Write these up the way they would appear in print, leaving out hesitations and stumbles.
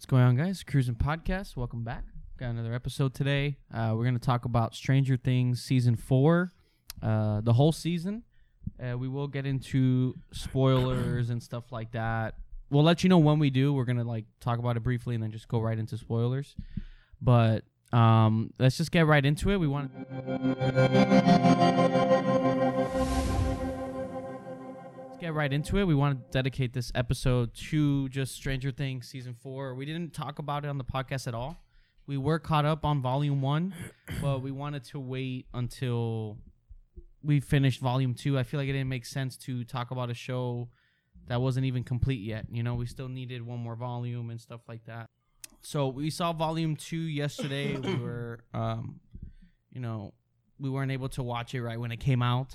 What's going on, guys? Cruising Podcast. Welcome back. Got another episode today. We're going to talk about Stranger Things Season 4, the whole season. We will get into spoilers and stuff like that. We'll let you know when we do. We're going to talk about it briefly and then just go right into spoilers. But let's just get right into it. We want to dedicate this episode to just Stranger Things Season 4. We didn't talk about it on the podcast at all. We were caught up on Volume 1, but we wanted to wait until we finished Volume 2. I feel like it didn't make sense to talk about a show that wasn't even complete yet. You know, we still needed one more volume and stuff like that. So we saw Volume 2 yesterday. We were, we weren't able to watch it right when it came out,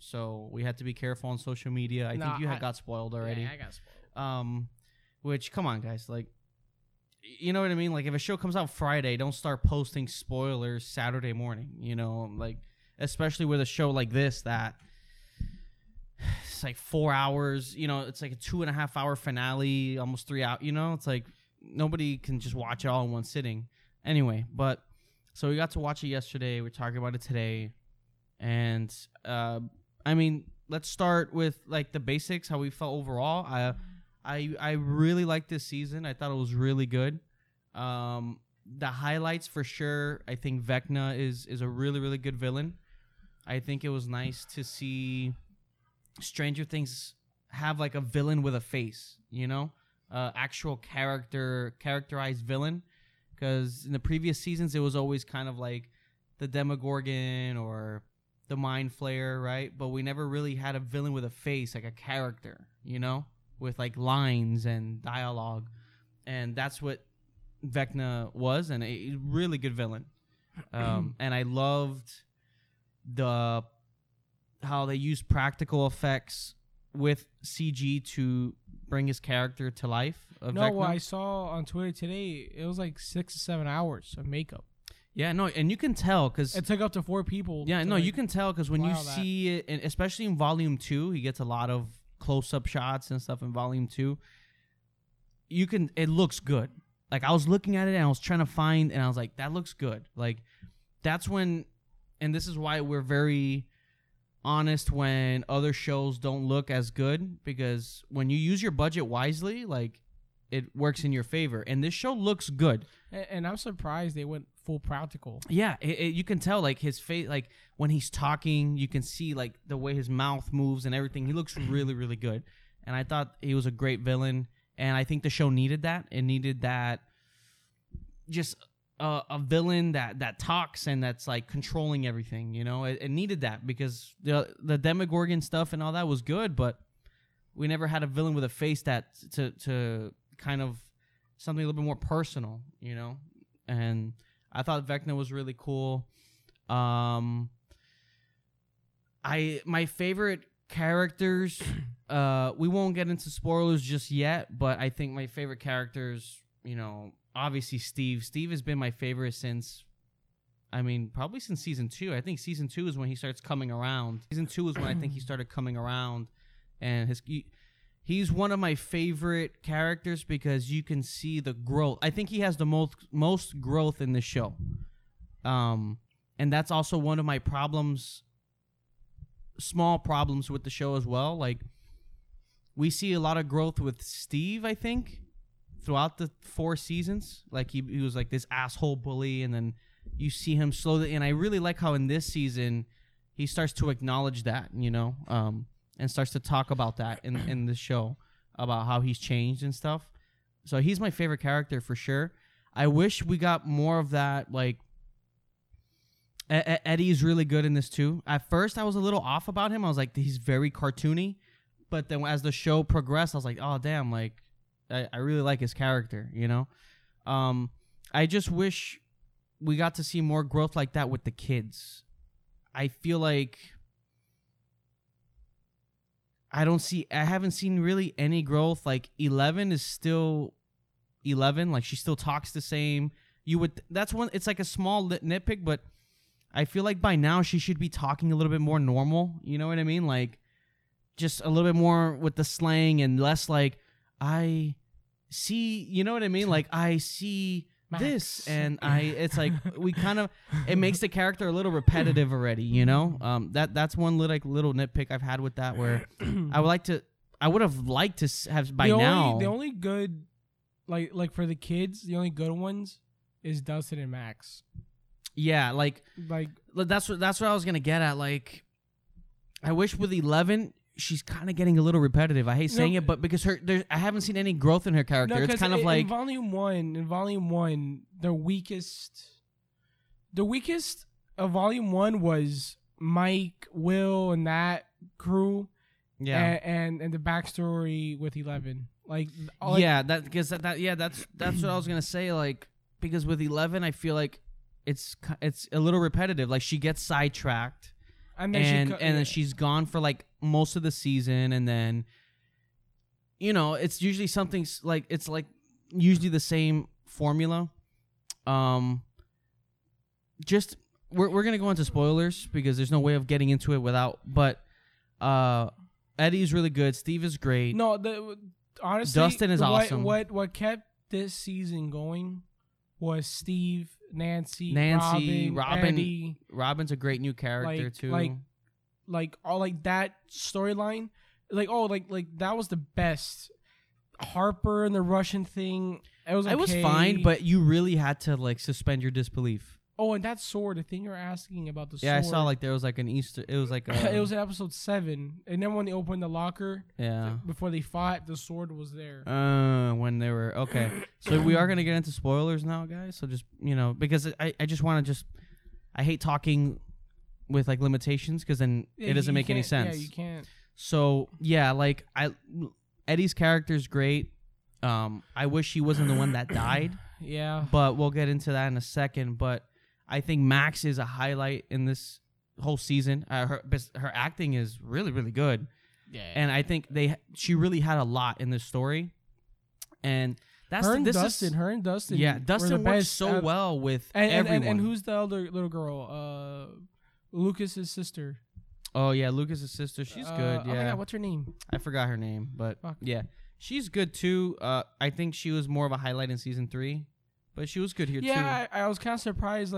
so we had to be careful on social media. I think you got spoiled already. Yeah, I got spoiled. Which, come on, guys, you know what I mean? If a show comes out Friday, don't start posting spoilers Saturday morning. You know, especially with a show like this that it's 4 hours. You know, it's a 2.5 hour finale, almost 3 hours. You know, it's nobody can just watch it all in one sitting. Anyway, but. So we got to watch it yesterday. We're talking about it today. And, let's start with, the basics, how we felt overall. I really liked this season. I thought it was really good. The highlights, for sure, I think Vecna is a really, really good villain. I think it was nice to see Stranger Things have, a villain with a face, you know? Actual characterized villain. Because in the previous seasons, it was always kind of the Demogorgon or the Mind Flayer, right? But we never really had a villain with a face, a character, you know, with lines and dialogue. And that's what Vecna was, and a really good villain. And I loved how they used practical effects with CG to bring his character to life. Well, I saw on Twitter today, it was 6 to 7 hours of makeup. Yeah, no, and you can tell because it took up to 4 people. Yeah, no, you can tell because when you see it, and especially in Volume 2, he gets a lot of close-up shots and stuff in Volume 2. It looks good. I was looking at it and I was trying to find, and I was that looks good. That's when, and this is why we're very honest when other shows don't look as good, because when you use your budget wisely, it works in your favor, and this show looks good. And I'm surprised they went full practical. Yeah, you can tell his face, when he's talking, you can see the way his mouth moves and everything. He looks really, really good, and I thought he was a great villain. And I think the show needed that. It needed that, just a villain that talks and that's controlling everything. You know, it needed that because the Demogorgon stuff and all that was good, but we never had a villain with a face that to kind of something a little bit more personal, you know? And I thought Vecna was really cool. My favorite characters, we won't get into spoilers just yet, but I think my favorite characters, you know, obviously Steve. Steve has been my favorite since, probably since Season 2. I think Season 2 is when he starts coming around. Season 2 is when I think he started coming around, and he's one of my favorite characters because you can see the growth. I think he has the most growth in the show. And that's also one of my small problems with the show as well. We see a lot of growth with Steve, I think, throughout the 4 seasons. He was this asshole bully, and then you see him slowly. And I really like how in this season he starts to acknowledge that, you know? And starts to talk about that in the show, about how he's changed and stuff. So he's my favorite character for sure. I wish we got more of that. Eddie's really good in this too. At first, I was a little off about him. I was he's very cartoony. But then as the show progressed, I was oh, damn, I really like his character, you know? I just wish we got to see more growth like that with the kids. I feel like I haven't seen really any growth. 11 is still 11. She still talks the same. That's one. It's a small nitpick, but I feel by now she should be talking a little bit more normal. You know what I mean? Just a little bit more with the slang and less I see, you know what I mean? Like, I see Max. This, and I, it's like, we kind of, it makes the character a little repetitive already, you know? That's one little nitpick I've had with that, where I would have liked to have by now. The only good, like for the kids, the only good ones is Dustin and Max. Yeah, like that's what I was gonna get at. Like, I wish with 11, she's kind of getting a little repetitive. I hate saying it, but because I haven't seen any growth in her character. No, it's kind of like in volume one, the weakest of volume one was Mike, Will, and that crew. Yeah, and the backstory with 11, that's what I was gonna say. Like, because with 11, I feel like it's a little repetitive. Like, she gets sidetracked, and then she's gone for like most of the season, and then, you know, it's usually something like, it's like usually the same formula. Just we're gonna go into spoilers because there's no way of getting into it without, but Eddie's really good. Steve is great. No, honestly, Dustin is awesome. What kept this season going was Steve, Nancy, Robin. Eddie. Robin's a great new character too. Like that storyline. That was the best. Harper and the Russian thing. It was fine, but you really had to suspend your disbelief. Oh, and that sword, the thing you're asking about the sword. Yeah, I saw there was an Easter. It was it was in episode 7. And then when they opened the locker, before they fought, the sword was there. When they were, okay. So we are going to get into spoilers now, guys. So just, you know, because I just want to just, I hate talking with limitations because then it doesn't make any sense. Yeah, you can't. So yeah, Eddie's character's great. I wish he wasn't the one that died. Yeah. But we'll get into that in a second. But I think Max is a highlight in this whole season. Her acting is really, really good. Yeah. And I think she really had a lot in this story. And that's her and Dustin. Yeah, Dustin works so well with everyone. And who's the elder little girl? Lucas's sister. Oh yeah, Lucas's sister. She's good. Yeah. Oh my God, what's her name? I forgot her name, but fuck. Yeah, she's good too. I think she was more of a highlight in season 3. But she was good here too. Yeah, I was kind of surprised.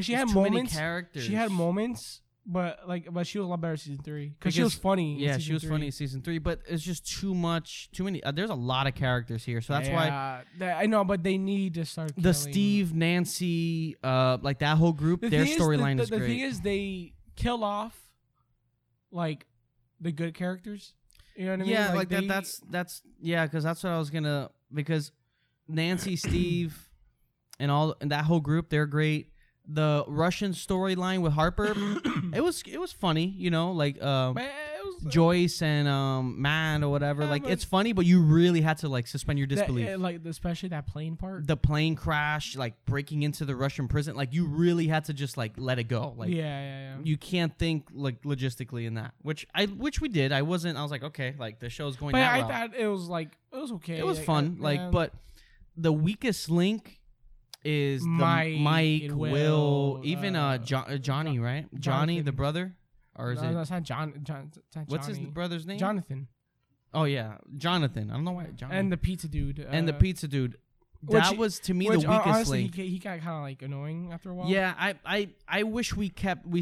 She had moments. She had moments, but she was a lot better in season 3 because she was funny. Yeah, she was funny in season 3, but it's just too many. There's a lot of characters here, so that's why. Yeah, I know, but they need to start killing. The Steve, Nancy, that whole group. Their storyline is great. The thing is, they kill off the good characters. You know what I mean? Yeah, because that's what I was gonna, because Nancy, Steve. And that whole group, they're great. The Russian storyline with Harper, it was funny, you know, Joyce and Man or whatever. Yeah, it's funny, but you really had to suspend your disbelief. Especially that plane part. The plane crash, breaking into the Russian prison, you really had to just let it go. Yeah. You can't think logistically in that, which we did. I wasn't. I was like, okay, the show's going. But that route. I thought it was it was okay. It was fun, but the weakest link is Mike, Will, even Johnny, right? Jonathan. Johnny, the brother, or is it? No, it's not John. It's not what's his brother's name? Jonathan. Oh yeah, Jonathan. I don't know why. Johnny. And the pizza dude. That was to me the weakest link. He got kind of annoying after a while. Yeah, I wish we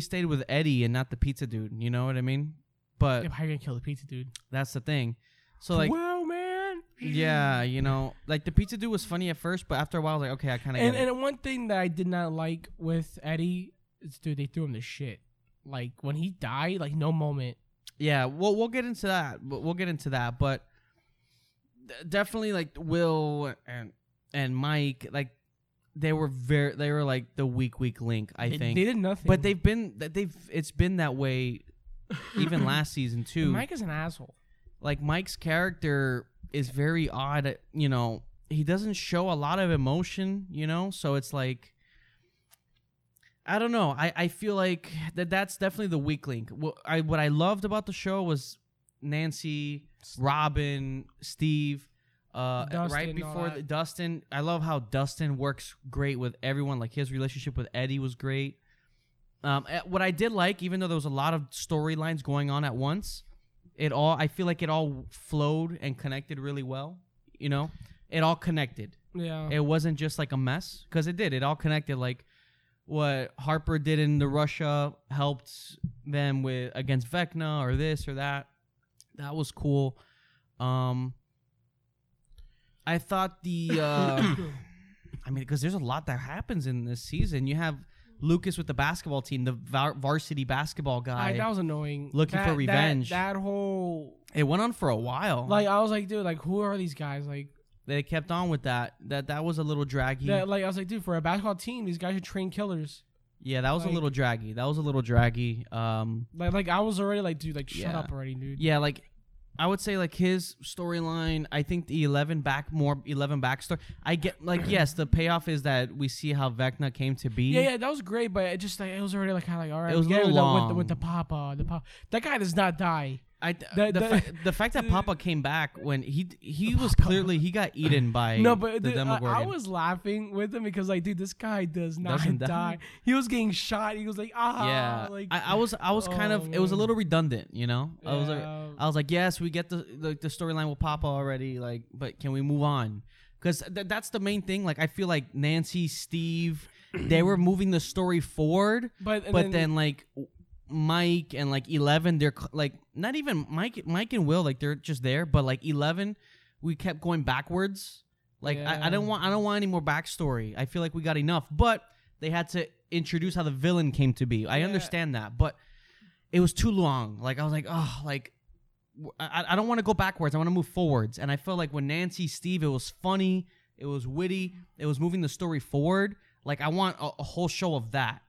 stayed with Eddie and not the pizza dude. You know what I mean? But how are you gonna kill the pizza dude? That's the thing. So wow, man. Yeah, you know, the pizza dude was funny at first, but after a while, I was okay, I kind of get it. And one thing that I did not like with Eddie is, dude, they threw him to shit. When he died, no moment. Yeah, we'll get into that. But we'll get into that, but definitely Will and Mike, they were the weak link. I think they did nothing, but it's been that way even last season too. And Mike is an asshole. Mike's character is very odd, you know. He doesn't show a lot of emotion, you know. So it's I don't know. I feel that's definitely the weak link. What I loved about the show was Nancy, Robin, Steve, Dustin, right before Dustin. I love how Dustin works great with everyone. His relationship with Eddie was great. What I did even though there was a lot of storylines going on at once, I feel it all flowed and connected really well, you know. it all connected. Yeah. It wasn't just like a mess, because it did. It all connected. Like what Harper did in the Russia helped them with against Vecna or this or that. That was cool. I thought the... I mean, because there's a lot that happens in this season. You have Lucas with the basketball team, the varsity basketball guy. That was annoying. Looking for revenge. That whole... It went on for a while. Like, I was like, dude, like, who are these guys? Like... They kept on with that. That was a little draggy. Like, I was like, dude, for a basketball team, these guys should train killers. Yeah, that was like, a little draggy. Like I was already like, dude, like, shut up already, dude. Yeah, like... I would say, like, his storyline, I think the 11 backstory. I get, like, yes, the payoff is that we see how Vecna came to be. Yeah, that was great, but it just, like, it was already, like, kind of, like, all right. It was a little long. With the Papa. That guy does not die. The fact that Papa came back when he was clearly, he got eaten by the Demogorgon. I was laughing with him because, like, dude, this guy doesn't die. He was getting shot. He was like, yeah. Like, I was kind of, man. It was a little redundant, you know? Yeah. I was like, yes, we get the storyline with Papa already, like, but can we move on? Because that's the main thing. Like, I feel like Nancy, Steve, they were moving the story forward, but then like Mike and like 11, they're like not even Mike and Will, like they're just there, but like 11, we kept going backwards. Like I don't want any more backstory. I feel like we got enough, but they had to introduce how the villain came to be. I understand that, but it was too long. Like I was like, oh, like I don't want to go backwards. I want to move forwards. And I felt like when Nancy, Steve, it was funny, it was witty, it was moving the story forward. Like I want a whole show of that,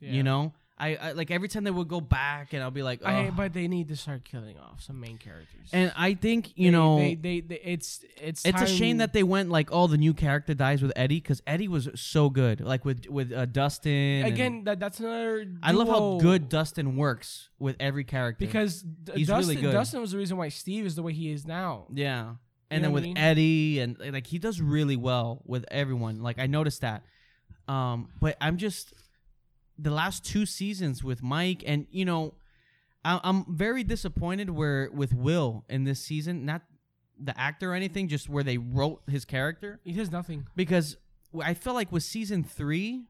you know? I like every time they would go back, and I'll be like, but they need to start killing off some main characters. And I think it's a shame that they went like all the new character dies with Eddie, because Eddie was so good, like with Dustin. Again, that's another. Duo. I love how good Dustin works with every character because he's Dustin, really good. Dustin was the reason why Steve is the way he is now. Yeah, and then with Eddie, and like he does really well with everyone. Like I noticed that, but I'm just. The last two seasons with Mike and, you know, I'm very disappointed with Will in this season. Not the actor or anything, just where they wrote his character. He does nothing. Because I feel like with season 3,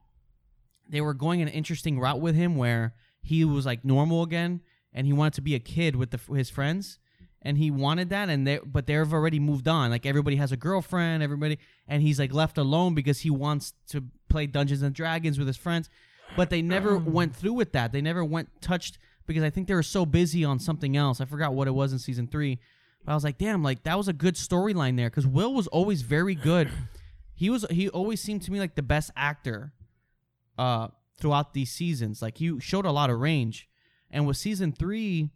they were going an interesting route with him where he was like normal again and he wanted to be a kid with his friends. And he wanted that, but they've already moved on. Like, everybody has a girlfriend, and he's like left alone because he wants to play Dungeons and Dragons with his friends. But they never went through with that. They never touched because I think they were so busy on something else. I forgot what it was in season 3. But I was like, damn, like that was a good storyline there because Will was always very good. He always seemed to me like the best actor throughout these seasons. Like he showed a lot of range. And with season 3,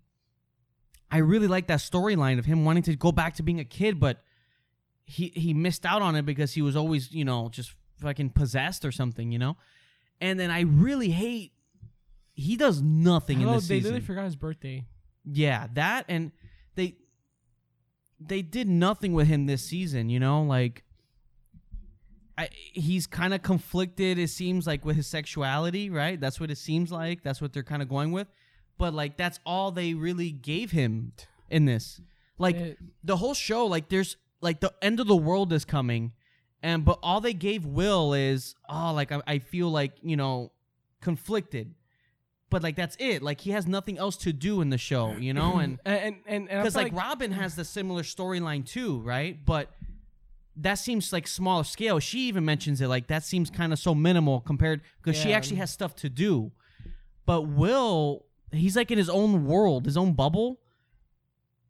I really liked that storyline of him wanting to go back to being a kid, but he missed out on it because he was always, you know, just fucking possessed or something, you know? And then I really hate he does nothing in this season. They literally forgot his birthday. Yeah, that and they did nothing with him this season, you know? Like he's kind of conflicted, it seems like, with his sexuality, right? That's what it seems like. That's what they're kind of going with. But like that's all they really gave him in this. Like the whole show, like there's like the end of the world is coming. But all they gave Will is, like, I feel like, you know, conflicted. But, like, that's it. Like, he has nothing else to do in the show, you know? And because, like, Robin has the similar storyline, too, right? But that seems, like, smaller scale. She even mentions it. Like, that seems kind of so minimal compared... Because she actually has stuff to do. But Will, he's, like, in his own world, his own bubble.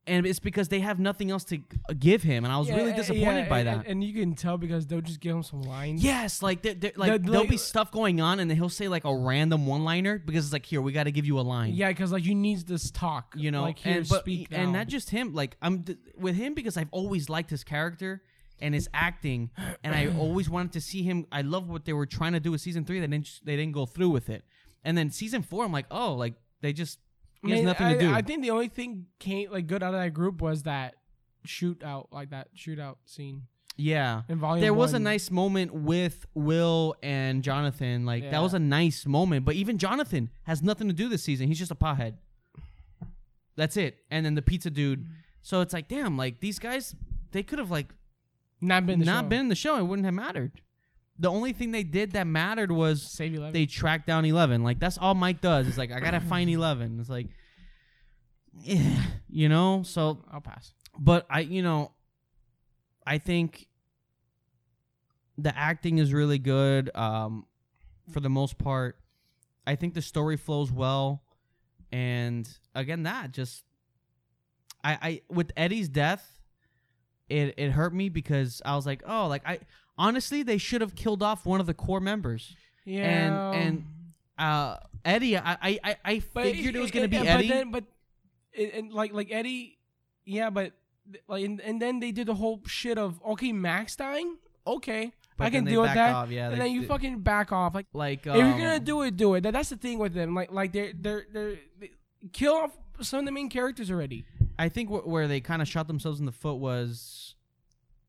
And it's because they have nothing else to give him, and I was really disappointed by that. And you can tell because they'll just give him some lines. Yes, like there'll be stuff going on, and then he'll say like a random one-liner because it's like, here, we got to give you a line. Yeah, because like you need this talk, you know. Like speak now. And not just him. Like I'm with him because I've always liked his character and his acting, and I always wanted to see him. I love what they were trying to do with season 3. They didn't go through with it, and then season 4, I'm like, oh, like they just. He has nothing to do. I think the only thing came like good out of that group was that shootout, like that shootout scene. Yeah, there was a nice moment with Will and Jonathan. Like that was a nice moment. But even Jonathan has nothing to do this season. He's just a pothead. That's it. And then the pizza dude. So it's like, damn, like these guys, they could have like Not been in the show, it wouldn't have mattered. The only thing they did that mattered was save 11. They tracked down 11. Like, that's all Mike does. It's like, I gotta find 11. It's like, you know. So I'll pass. But I think the acting is really good. For the most part, I think the story flows well. And again, I with Eddie's death, it hurt me because I was like, oh, like I. Honestly, they should have killed off one of the core members. Yeah, and Eddie, I figured it was going to be Eddie. But Eddie, yeah, but like, and then they did the whole shit of okay, Max dying, okay, but I can deal with that. Off, yeah, and then you fucking back off, like if you're gonna do it, do it. That's the thing with them, like they kill off some of the main characters already. I think where they kind of shot themselves in the foot was.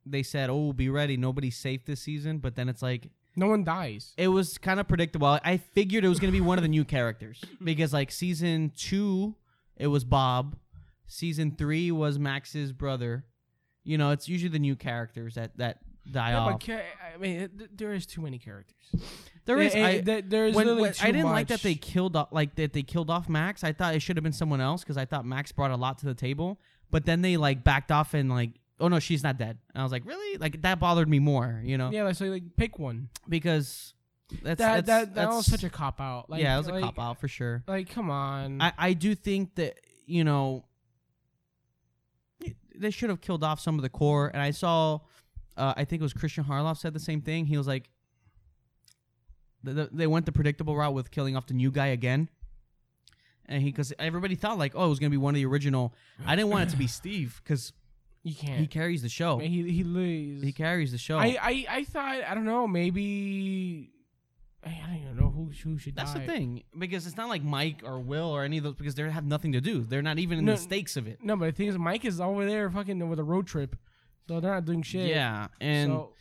They said, oh, be ready. Nobody's safe this season. But then it's like... No one dies. It was kind of predictable. I figured it was going to be one of the new characters. Because, like, season 2, it was Bob. Season 3 was Max's brother. You know, it's usually the new characters that die off. But there is too many characters. There is too much. I didn't like that they killed off, Max. I thought it should have been someone else because I thought Max brought a lot to the table. But then they, like, backed off and, like... Oh no, she's not dead. And I was like, really? Like that bothered me more, you know? Yeah, so like pick one because that was such a cop out. Like, yeah, it was a cop out for sure. Like, come on. I do think that they should have killed off some of the core. And I saw, I think it was Christian Harloff said the same thing. He was like, they went the predictable route with killing off the new guy again. And because everybody thought like, oh, it was gonna be one of the original. I didn't want it to be Steve because. You can't. He carries the show. Man, he leaves. He carries the show. I thought, I don't know, maybe... I don't even know who should die. That's the thing. Because it's not like Mike or Will or any of those, because they have nothing to do. They're not even in the stakes of it. No, but the thing is, Mike is over there fucking with a road trip. So they're not doing shit. Yeah, and... So,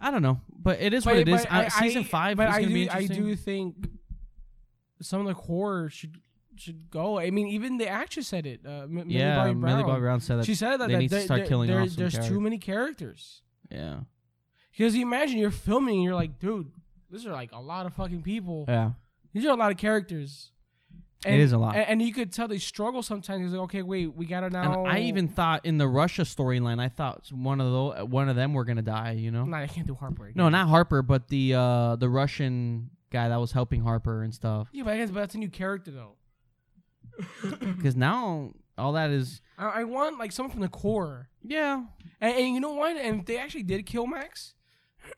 I don't know. But it is what it is. Season 5 is going to be interesting. I do think some of the core should go. I mean, even the actress said it. Millie Bobby Brown said that. She said that they need to start killing off some characters. There's too many characters. Yeah. Because you imagine you're filming and you're like, dude, these are like a lot of fucking people. Yeah. These are a lot of characters. And, it is a lot. And you could tell they struggle sometimes. It's like, okay, wait, we gotta now. And I even thought in the Russia storyline, I thought one of them were gonna die. You know? No, I can't do Harper again. No, not Harper, but the Russian guy that was helping Harper and stuff. Yeah, but I guess that's a new character though. Because now all that is I want like someone from the core. Yeah. And you know what? And if they actually did kill Max,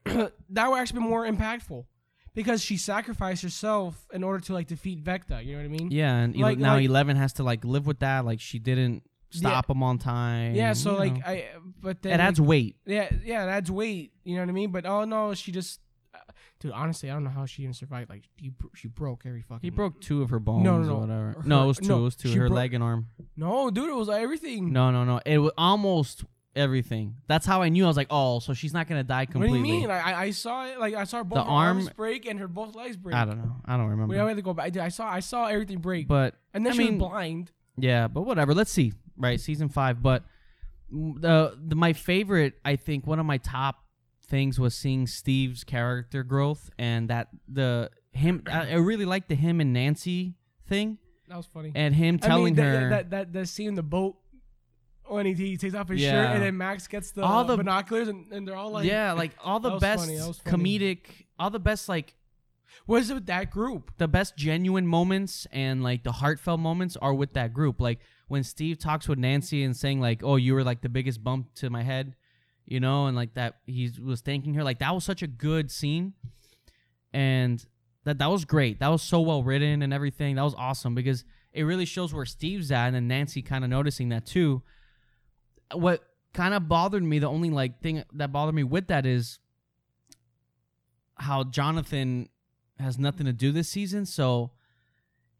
that would actually be more impactful. Because she sacrificed herself in order to like defeat Vecna, you know what I mean? Yeah, and like, now 11 has to like live with that. Like she didn't stop him on time. Yeah, so like know. I but then, it adds weight. Yeah, it adds weight, you know what I mean? But oh no, she just dude, honestly, I don't know how she even survived. Like, she broke every fucking... He broke 2 of her bones or whatever. It was two. Her leg and arm. No, dude, it was everything. No. It was almost everything. That's how I knew. I was like, oh, so she's not going to die completely. What do you mean? I saw it. Like, I saw both arms break and her both legs break. I don't know. I don't remember. We have to go back. I saw everything break. But... And then she was blind. Yeah, but whatever. Let's see. Right, season 5. But my favorite, I think, one of my top... things was seeing Steve's character growth and that I really liked the him and Nancy thing. That was funny. And him telling her that scene in the boat when he takes off his shirt and then Max gets the binoculars and they're all like all the best comedic, all the best like what is it with that group? The best genuine moments and like the heartfelt moments are with that group. Like when Steve talks with Nancy and saying like, "Oh, you were like the biggest bump to my head." You know, and like that he was thanking her. Like that was such a good scene. And that was great. That was so well written and everything. That was awesome because it really shows where Steve's at and then Nancy kind of noticing that too. What kind of bothered me, the only like thing that bothered me with that is how Jonathan has nothing to do this season, so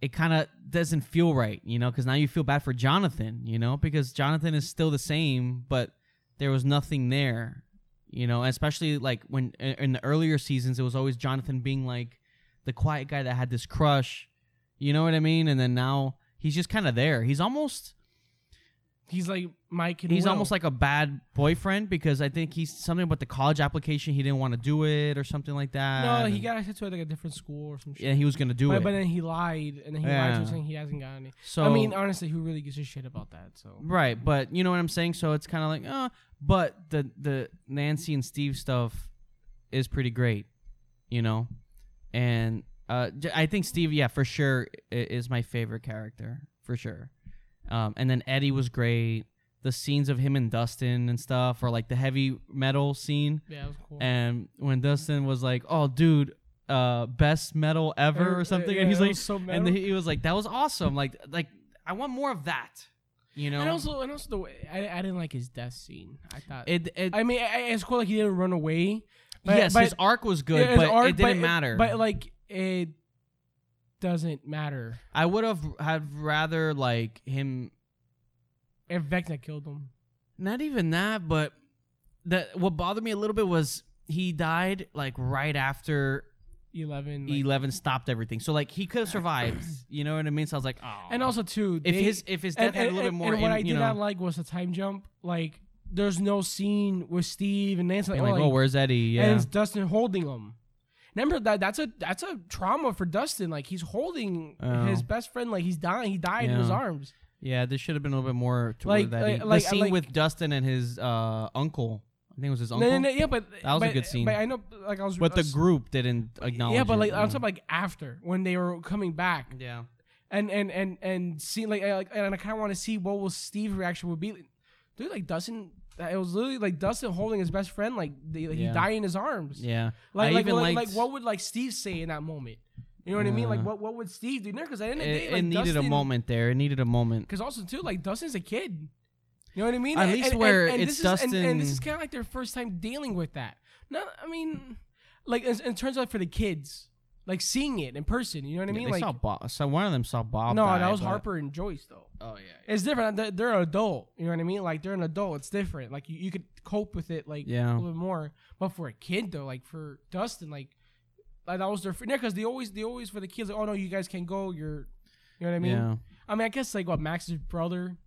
it kind of doesn't feel right, you know, because now you feel bad for Jonathan, you know, because Jonathan is still the same, but there was nothing there, you know, especially like when in the earlier seasons, it was always Jonathan being like the quiet guy that had this crush, you know what I mean? And then now he's just kind of there. He's almost He's like Mike and He's Will. Almost like a bad boyfriend because I think he's something about the college application. He didn't want to do it or something like that. No, he got accepted to like a different school or some shit. Yeah, he was going to do it. But then he lied. And then he lied to him saying he hasn't gotten it. So, I mean, honestly, who really gives a shit about that? So right, but you know what I'm saying? So it's kind of like, but the Nancy and Steve stuff is pretty great, you know? And I think Steve, for sure, is my favorite character, for sure. And then Eddie was great. The scenes of him and Dustin and stuff, or like the heavy metal scene. Yeah, it was cool. And when Dustin was like, "Oh, dude, best metal ever," or something, and he's like, so and he was like, "That was awesome. Like I want more of that." You know. And also the way I didn't like his death scene. I thought it. I mean, it's cool. Like he didn't run away. But, yes, but his arc was good, but it didn't matter. It doesn't matter. I would have rather like him. If Vecna killed him. Not even that, but what bothered me a little bit was he died like right after 11. 11 stopped everything, so like he could have survived. You know what I mean? So I was like, oh. And also too, if his death had a little bit more. And what I did not like was the time jump. Like there's no scene with Steve and Nancy. Like, oh, where's Eddie? Yeah. And it's Dustin holding him. Remember that's a trauma for Dustin. Like he's holding his best friend. Like he's dying. He died in his arms. Yeah, there should have been a little bit more to that. The scene with Dustin and his uncle. I think it was his uncle. No, yeah, but that was a good scene. But I know, like I was. But the group didn't acknowledge. Yeah, but like on top, like after when they were coming back. Yeah. And see, and I kind of want to see what will Steve's reaction would be. Dude, like Dustin, it was literally like Dustin holding his best friend, he died in his arms. Yeah. Like what would like Steve say in that moment? You know what I mean? Like, what would Steve do there? Because at the end of the day, like, it needed Dustin, a moment there. It needed a moment. Because also, too, like, Dustin's a kid. You know what I mean? At least where it's Dustin. And this is kind of like their first time dealing with that. No, I mean, like, it turns out for the kids, like, seeing it in person. You know what I mean? They saw Bob. So one of them saw Bob. No, that was Harper and Joyce, though. Oh, yeah. It's different. They're an adult. You know what I mean? Like, they're an adult. It's different. Like, you could cope with it, like, a little bit more. But for a kid, though, like, for Dustin, like that was their because they always for the kids like, oh no, you guys can't go, you know what I mean? Yeah. I mean, I guess like what Max's brother.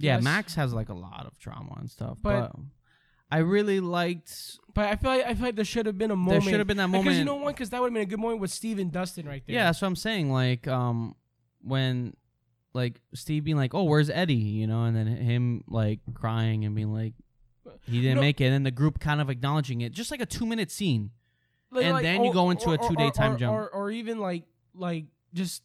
Max has like a lot of trauma and stuff, but I really liked. But I feel like there should have been a moment. There should have been that moment because you know what? Because that would have been a good moment with Steve and Dustin right there. Yeah, that's what I'm saying. Like when like Steve being like, oh, where's Eddie? You know, and then him like crying and being like, he didn't make it, and then the group kind of acknowledging it, just like a 2-minute scene. You go into a 2-day time jump. Or even because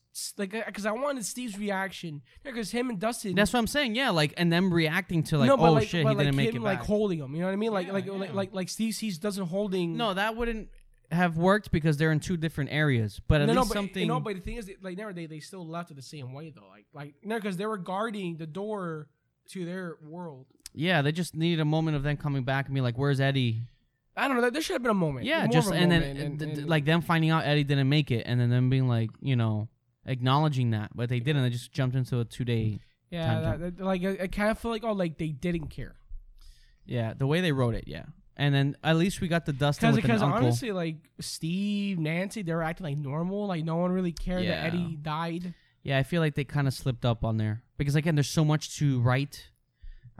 I wanted Steve's reaction. Because him and Dustin. That's what I'm saying. Yeah. Like, and them reacting to like, shit, he didn't make it back. Like holding him. You know what I mean? Like Steve sees Dustin holding. No, that wouldn't have worked because they're in two different areas. But at least something. No, but the thing is, they still left it the same way though. Because they were guarding the door to their world. Yeah, they just needed a moment of them coming back and be like, "Where's Eddie?" I don't know. There should have been a moment. Yeah, then them finding out Eddie didn't make it, and then them being like, acknowledging that, but they didn't. They just jumped into a 2-day. Yeah, I kind of feel like they didn't care. Yeah, the way they wrote it. Yeah, and then at least we got the Dustin with an uncle. Because honestly, like Steve, Nancy, they were acting like normal. Like no one really cared that Eddie died. Yeah, I feel like they kind of slipped up on there because again, there's so much to write.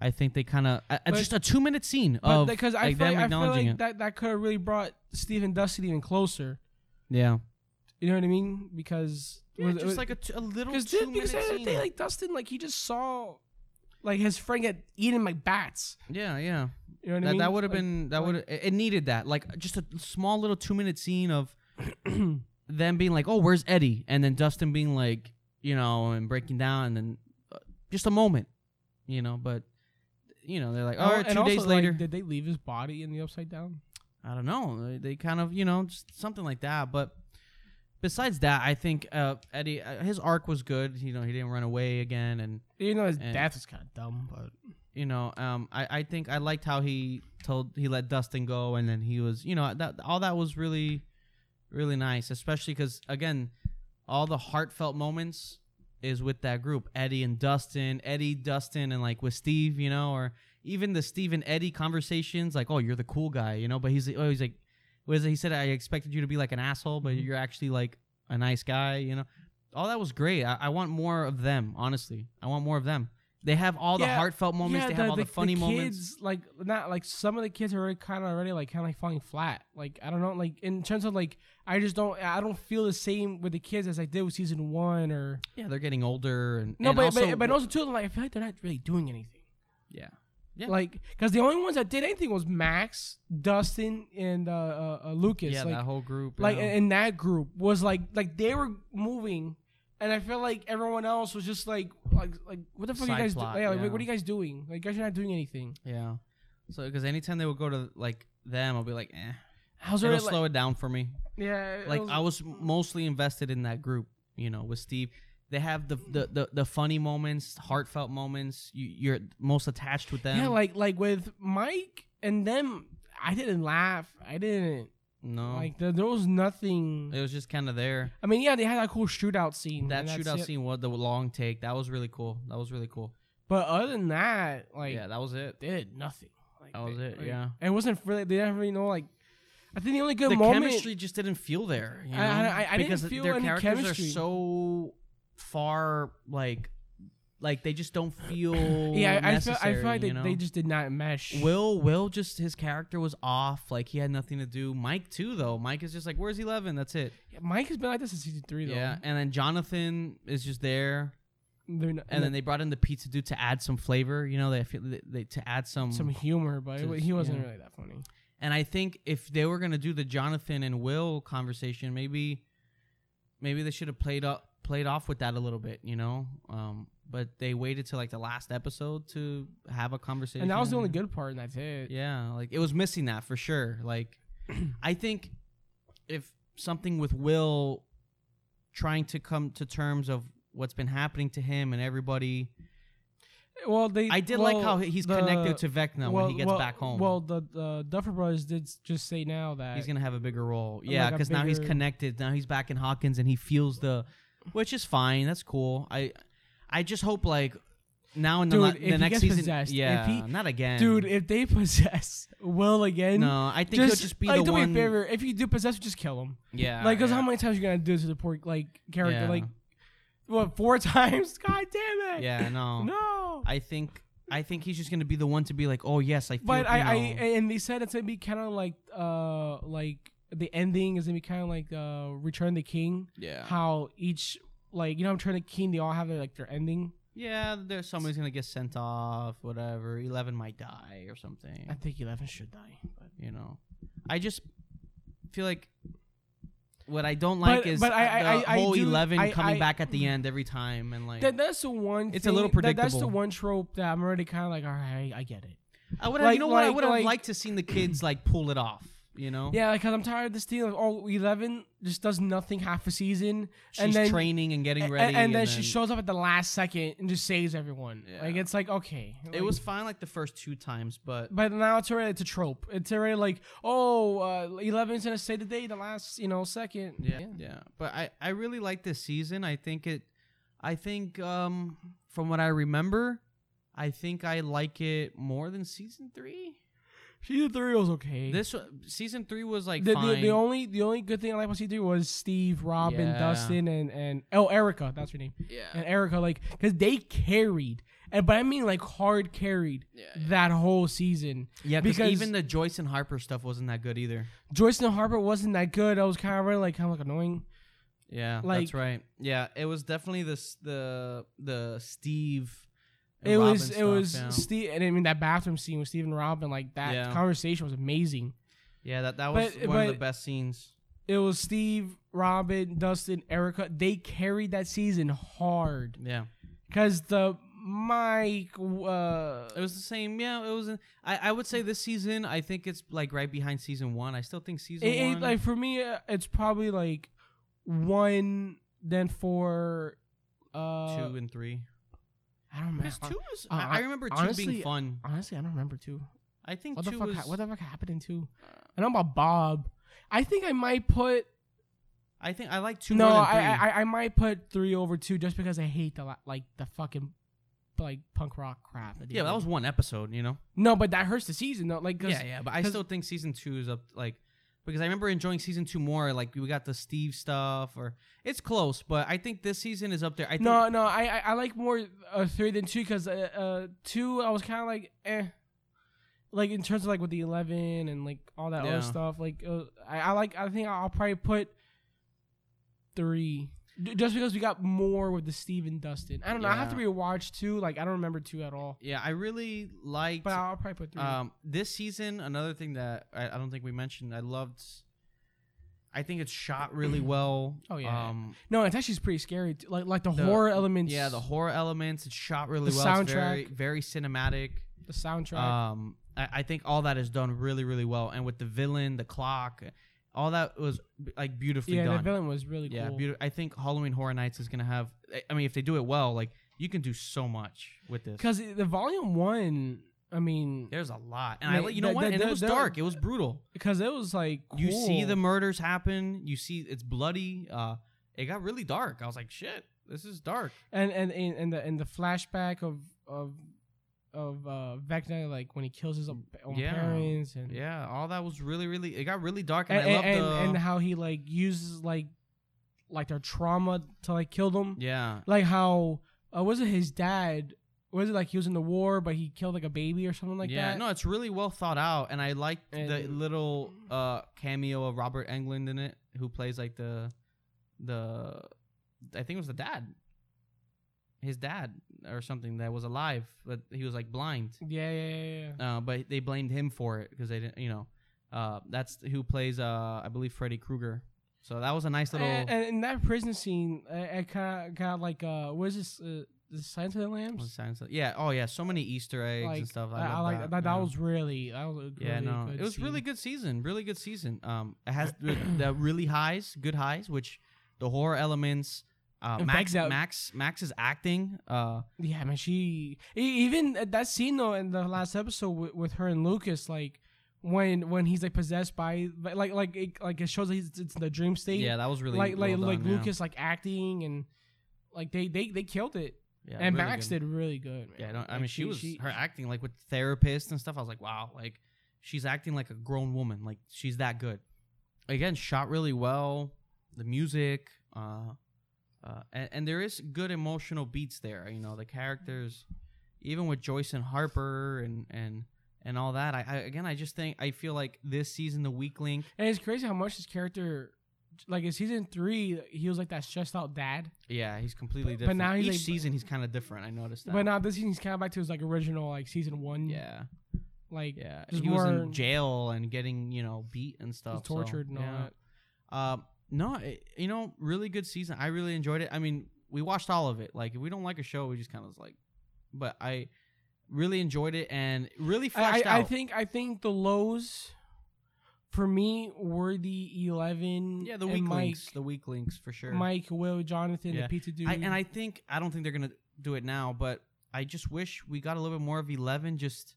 I think they kind of just a 2-minute scene of because like them acknowledging it. That could have really brought Steve and Dustin even closer. Yeah, you know what I mean? Because a little 2-minute scene. They, like Dustin, like he just saw, like his friend get eaten by bats. Yeah. You know what I mean? That would have been it needed that like just a small little 2-minute scene of them being like, "Oh, where's Eddie?" and then Dustin being like, and breaking down, and then just a moment, but. They're like, oh, 2 days also, later. Like, did they leave his body in the Upside Down? I don't know. They kind of, just something like that. But besides that, I think Eddie, his arc was good. He didn't run away again. And his death is kind of dumb. But, I think I liked how he let Dustin go. And then he was, all that was really, really nice. Especially because, again, all the heartfelt moments is with that group, Eddie, Dustin, and like with Steve, or even the Steve and Eddie conversations, like, oh, you're the cool guy, but he's like, what is it? He said, I expected you to be like an asshole, but you're actually like a nice guy, all that was great. I want more of them, honestly. They have all the heartfelt moments. They have all the funny moments. Like not like some of the kids are kind of falling flat. Like I don't know. Like in terms of like I don't feel the same with the kids as I did with season one or they're getting older and also too like I feel like they're not really doing anything. Yeah. Like because the only ones that did anything was Max, Dustin, and Lucas. Yeah, like, that whole group. Like and that group was like they were moving. And I feel like everyone else was just like what the fuck are you guys doing? Yeah, like, what are you guys doing? Like, you guys are not doing anything. Yeah. So, because anytime they would go to, like, them, I'll be like, eh. It'll slow it down for me. Yeah. Like, I was mostly invested in that group, you know, with Steve. They have the funny moments, heartfelt moments. You're most attached with them. Yeah, like with Mike and them, I didn't laugh. I didn't. No. Like, there was nothing. It was just kind of there. I mean, yeah, they had that cool shootout scene. That shootout scene was the long take. That was really cool. But other than that, like... Yeah, that was it. They did nothing. Like, that was it, like, yeah. It wasn't really... They didn't really know, like... I think the only good moment... The chemistry just didn't feel there. You know? I didn't feel any chemistry. Because their characters are so far, like they just don't feel I feel like they just did not mesh. Will just his character was off. Like he had nothing to do. Mike too though. Mike is just like, where's 11? That's it. Yeah, Mike has been like this since season 3 though. Yeah, and then Jonathan is just there. Then they brought in the pizza dude to add some flavor. You know, they to add some humor, but he wasn't really that funny. And I think if they were gonna do the Jonathan and Will conversation, maybe they should have played off with that a little bit. You know. But they waited till like the last episode to have a conversation. And that was the only good part, and that's it. Yeah, like it was missing that for sure. Like, I think if something with Will trying to come to terms of what's been happening to him and everybody. Like how he's connected to Vecna when he gets back home. Well, the Duffer Brothers did just say now that he's gonna have a bigger role. Yeah, because now he's connected. Now he's back in Hawkins, and he feels which is fine. That's cool. I just hope, like, now in the next season... Possessed, not again. Dude, if they possess Will again... No, I think he'll just be the one... Do me a favor. If you do possess, just kill him. Yeah. Like, because how many times are you going to do this to the poor, like, character? Yeah. Like, what, 4 times? God damn it. Yeah, no. No. I think he's just going to be the one to be like, oh, yes, I feel... But and they said it's going to be kind of like, the ending is going to be kind of like Return of the King. Yeah. How each... Like, you know, I'm trying to keen. They all have their ending. Yeah, there's somebody's gonna get sent off, whatever. 11 might die or something. I think 11 should die, but you know, I just feel like what I don't like is the whole 11 coming back at the end every time, and like that's the one. It's a little predictable. That's the one trope that I'm already kind of like, all right, I get it. I would, like, you know, what I would have liked to seen the kids like pull it off. You know? Yeah, because I'm tired of this deal. Like, 11 just does nothing half a season. She's training and getting ready. And then she shows up at the last second and just saves everyone. Yeah. Like, it's like, okay. Like, it was fine like the first 2 times, but... But now it's a trope. It's already like, 11's going to save the day the last, you know, second. Yeah. But I really like this season. I think from what I remember, I think I like it more than season 3. Season 3 was okay. This season 3 was like fine. The only good thing I liked about season 3 was Steve, Robin, Dustin, and Erica. That's her name. Yeah. And Erica, like, because they carried, but I mean like hard carried that whole season. Yeah, because even the Joyce and Harper stuff wasn't that good either. Joyce and Harper wasn't that good. I was kind of annoying. Yeah, like, that's right. Yeah, it was definitely the Steve. It was Steve, and I mean that bathroom scene with Steve and Robin, like that conversation was amazing. Yeah, that was one of the best scenes. It was Steve, Robin, Dustin, Erica. They carried that season hard. Yeah, because the Mike. It was the same. Yeah, it was. I would say this season. I think it's like right behind season 1. I still think season 1. Like for me, it's probably like 1, then 4, 2 and 3. I don't remember. 2 was, I remember 2 honestly, being fun. Honestly, I don't remember 2. I think what 2 was... What the fuck happened in 2? I know about Bob. I think I might put... I think I like 2 more than 3. No, I might put 3 over 2 just because I hate the fucking like punk rock crap. Yeah, that was one episode, you know? No, but that hurts the season, though. Like, but I still think season 2 is up... Like, because I remember enjoying season 2 more. Like we got the Steve stuff, or it's close, but I think this season is up there. I think I like more 3 than 2 because 2 I was kind of like eh. Like in terms of like with the 11 and like all that other stuff, like I think I'll probably put 3 just because we got more with the Steve and Dustin. I don't know. I have to rewatch 2. Like I don't remember 2 at all. Yeah, I really liked. But I'll probably put 3. This season, another thing that I don't think we mentioned, I loved. I think it's shot really well. Oh yeah. No, it's actually pretty scary. Like the horror elements. Yeah, the horror elements. It's shot really well. Soundtrack. It's very, very cinematic. The soundtrack. I think all that is done really, really well. And with the villain, the clock, all that was like beautifully done. Yeah, the villain was really cool. Yeah, I think Halloween Horror Nights is going to have... I mean, if they do it well, like you can do so much with this. Because the volume 1, I mean... There's a lot. And it was dark. It was brutal. Because it was like cool. You see the murders happen. You see it's bloody. It got really dark. I was like, shit, this is dark. And the flashback of Vecna, like when he kills his own parents, and all that was really, really. It got really dark, and how he like uses like their trauma to like kill them. Yeah, like how was it his dad? Was it like he was in the war, but he killed like a baby or something like that? Yeah, no, it's really well thought out, and I liked the little cameo of Robert Englund in it, who plays like the I think it was the dad. His dad or something that was alive, but he was like blind. Yeah. But they blamed him for it because they didn't, that's who plays, I believe, Freddy Krueger. So that was a nice little. And in that prison scene, I kind of got like, what is this? The Silence of the Lambs? Yeah. Oh, yeah. So many Easter eggs and stuff. I like that. That was really good. It was a really good season. Really good season. It has the really highs, good highs, which the horror elements. Max's acting. Yeah, man, she even that scene though in the last episode with her and Lucas, like when he's like possessed by like it shows that it's in the dream state. Yeah, that was really well done, Lucas like acting and like they killed it. Yeah, and really Max did really good. Man. Yeah, no, I mean her acting like with therapists and stuff. I was like, wow, like she's acting like a grown woman. Like she's that good. Again, shot really well. The music. And there is good emotional beats there. You know, the characters, even with Joyce and Harper and all that. I just think I feel like this season, the weak link. And it's crazy how much this character, like in season 3, he was like that stressed out dad. Yeah, he's completely different. But now each season he's kind of different. I noticed that. But now this season he's kind of back to his like original like season 1. Yeah. Like yeah, he was in jail and getting beat and stuff, tortured and all that. No, really good season. I really enjoyed it. I mean, we watched all of it. Like, if we don't like a show, we just kind of like. But I really enjoyed it and really fleshed out. I think the lows for me were the 11. Yeah, the weak links. The weak links for sure. Mike, Will, Jonathan, the pizza dude. I don't think they're gonna do it now. But I just wish we got a little bit more of 11. Just.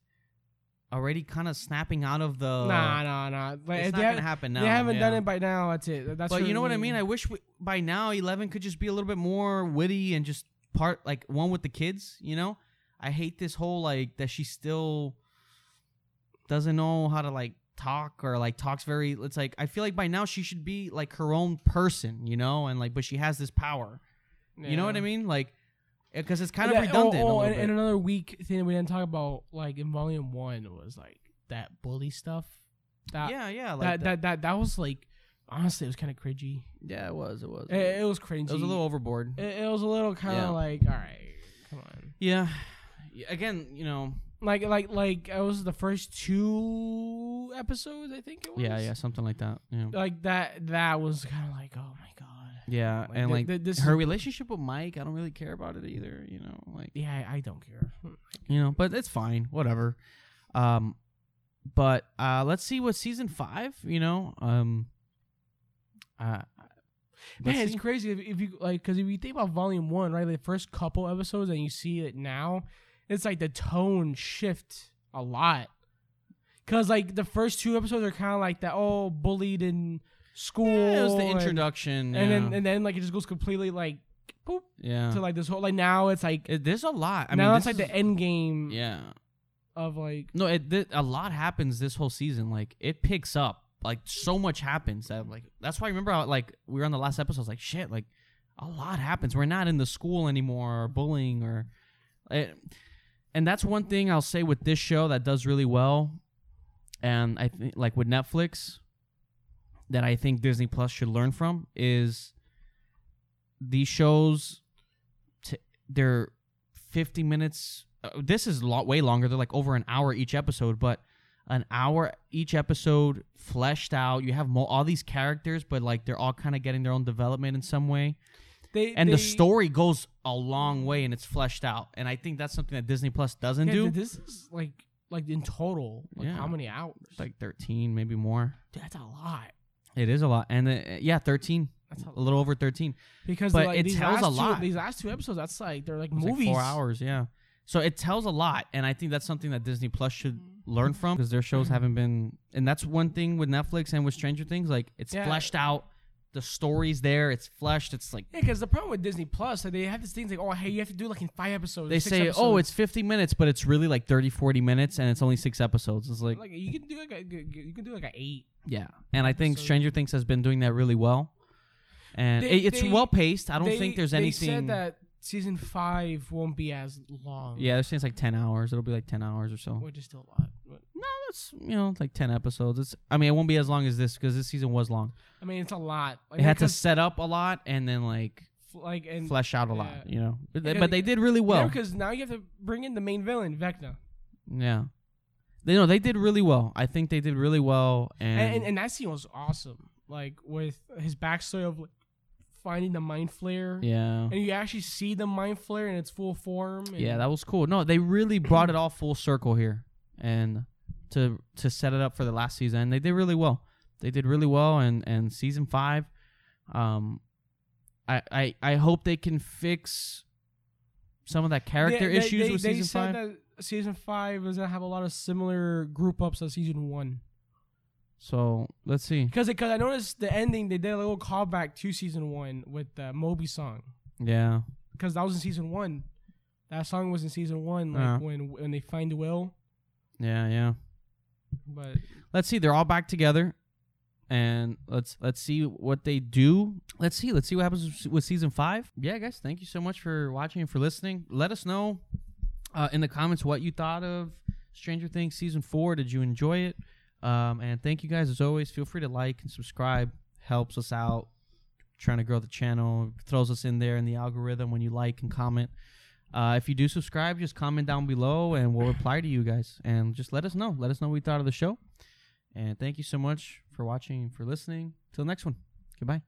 Already kind of snapping out of the... Nah. It's not going to happen now. They haven't done it by now. That's it. That's but you know what I mean? I wish by now 11 could just be a little bit more witty and just part... Like, one with the kids, I hate this whole, like, that she still doesn't know how to, like, talk or, like, talks very... It's like, I feel like by now she should be, like, her own person, And, like, but she has this power. Yeah. You know what I mean? Like... Because it's kind of redundant. And another weak thing that we didn't talk about, like in volume 1, was like that bully stuff. That was like, honestly, it was kind of cringy. Yeah, it was. It was cringy. It was a little overboard. It was a little kind of like, all right, come on. Yeah. Again, like it was the first 2 episodes, I think it was. Yeah, something like that. Yeah. Like that was kind of like, oh my god. Yeah, like, and like this her relationship with Mike, I don't really care about it either, Like yeah, I don't care, But it's fine, whatever. But let's see what season 5, Man, it's crazy if you like because if you think about volume 1, right, like the first couple episodes, and you see it now, it's like the tone shift a lot. Cause like the first 2 episodes are kind of like that, bullied and. School. Yeah, it was the introduction, and then like it just goes completely like, boop. Yeah. To like this whole like now it's like there's a lot. I mean, it's like the end game. Yeah. Of like no, a lot happens this whole season. Like it picks up like so much happens that like that's why I remember how, like we were on the last episode. I was like, shit, like a lot happens. We're not in the school anymore, or bullying, or and that's one thing I'll say with this show that does really well. And I think like with Netflix, that I think Disney Plus should learn from is these shows. They're 50 minutes. This is way longer. They're like over an hour each episode, but an hour each episode fleshed out. You have all these characters, but like they're all kind of getting their own development in some way. The story goes a long way and it's fleshed out. And I think that's something that Disney Plus doesn't do. This is like in total, how many hours? Like 13, maybe more. Dude, that's a lot. It is a lot. And 13. That's a little over 13. Because it tells a lot. These last two episodes, that's like, they're like movies. Like 4 hours, yeah. So it tells a lot. And I think that's something that Disney Plus should learn from because their shows haven't been. And that's one thing with Netflix and with Stranger Things. Like, it's fleshed out. The story's there. It's fleshed. It's like. Yeah, because the problem with Disney Plus, they have these things like, oh, hey, you have to do like in 5 episodes. They say, episodes. Oh, it's 50 minutes, but it's really like 30, 40 minutes and it's only 6 episodes. It's like. You can do like an 8. Yeah. And I think Stranger Things has been doing that really well. And it's well paced. I don't think there's anything. They said that season 5 won't be as long. Yeah, they're saying it's like 10 hours. It'll be like 10 hours or so. Which is still a lot. But no, that's it's like 10 episodes. It won't be as long as this because this season was long. I mean, it's a lot. Like, it had to set up a lot and then flesh out a lot. You know, but they did really well. Because now you have to bring in the main villain, Vecna. Yeah, they did really well. I think they did really well, and that scene was awesome. Like with his backstory of. Finding the Mind Flayer. Yeah. And you actually see the Mind Flayer in its full form. Yeah, that was cool. No, they really brought it all full circle here. And to set it up for the last season. And they did really well. They did really well. And season 5, I hope they can fix some of that character issues with season 5. They said that season 5 was going to have a lot of similar group ups as season 1. So let's see. Because I noticed the ending, they did a little callback to season 1 with the Moby song. Yeah. Because that was in season 1. That song was in season 1, when they find the will. Yeah, yeah. But let's see. They're all back together, and let's see what they do. Let's see what happens with season 5. Yeah, guys. Thank you so much for watching and for listening. Let us know in the comments what you thought of Stranger Things season 4. Did you enjoy it? And thank you guys as always. Feel free to like and subscribe. Helps us out. Trying to grow the channel. Throws us in there in the algorithm when you like and comment. If you do subscribe, just comment down below and we'll reply to you guys. And just let us know. Let us know what you thought of the show. And thank you so much for watching and for listening. Till the next one. Goodbye.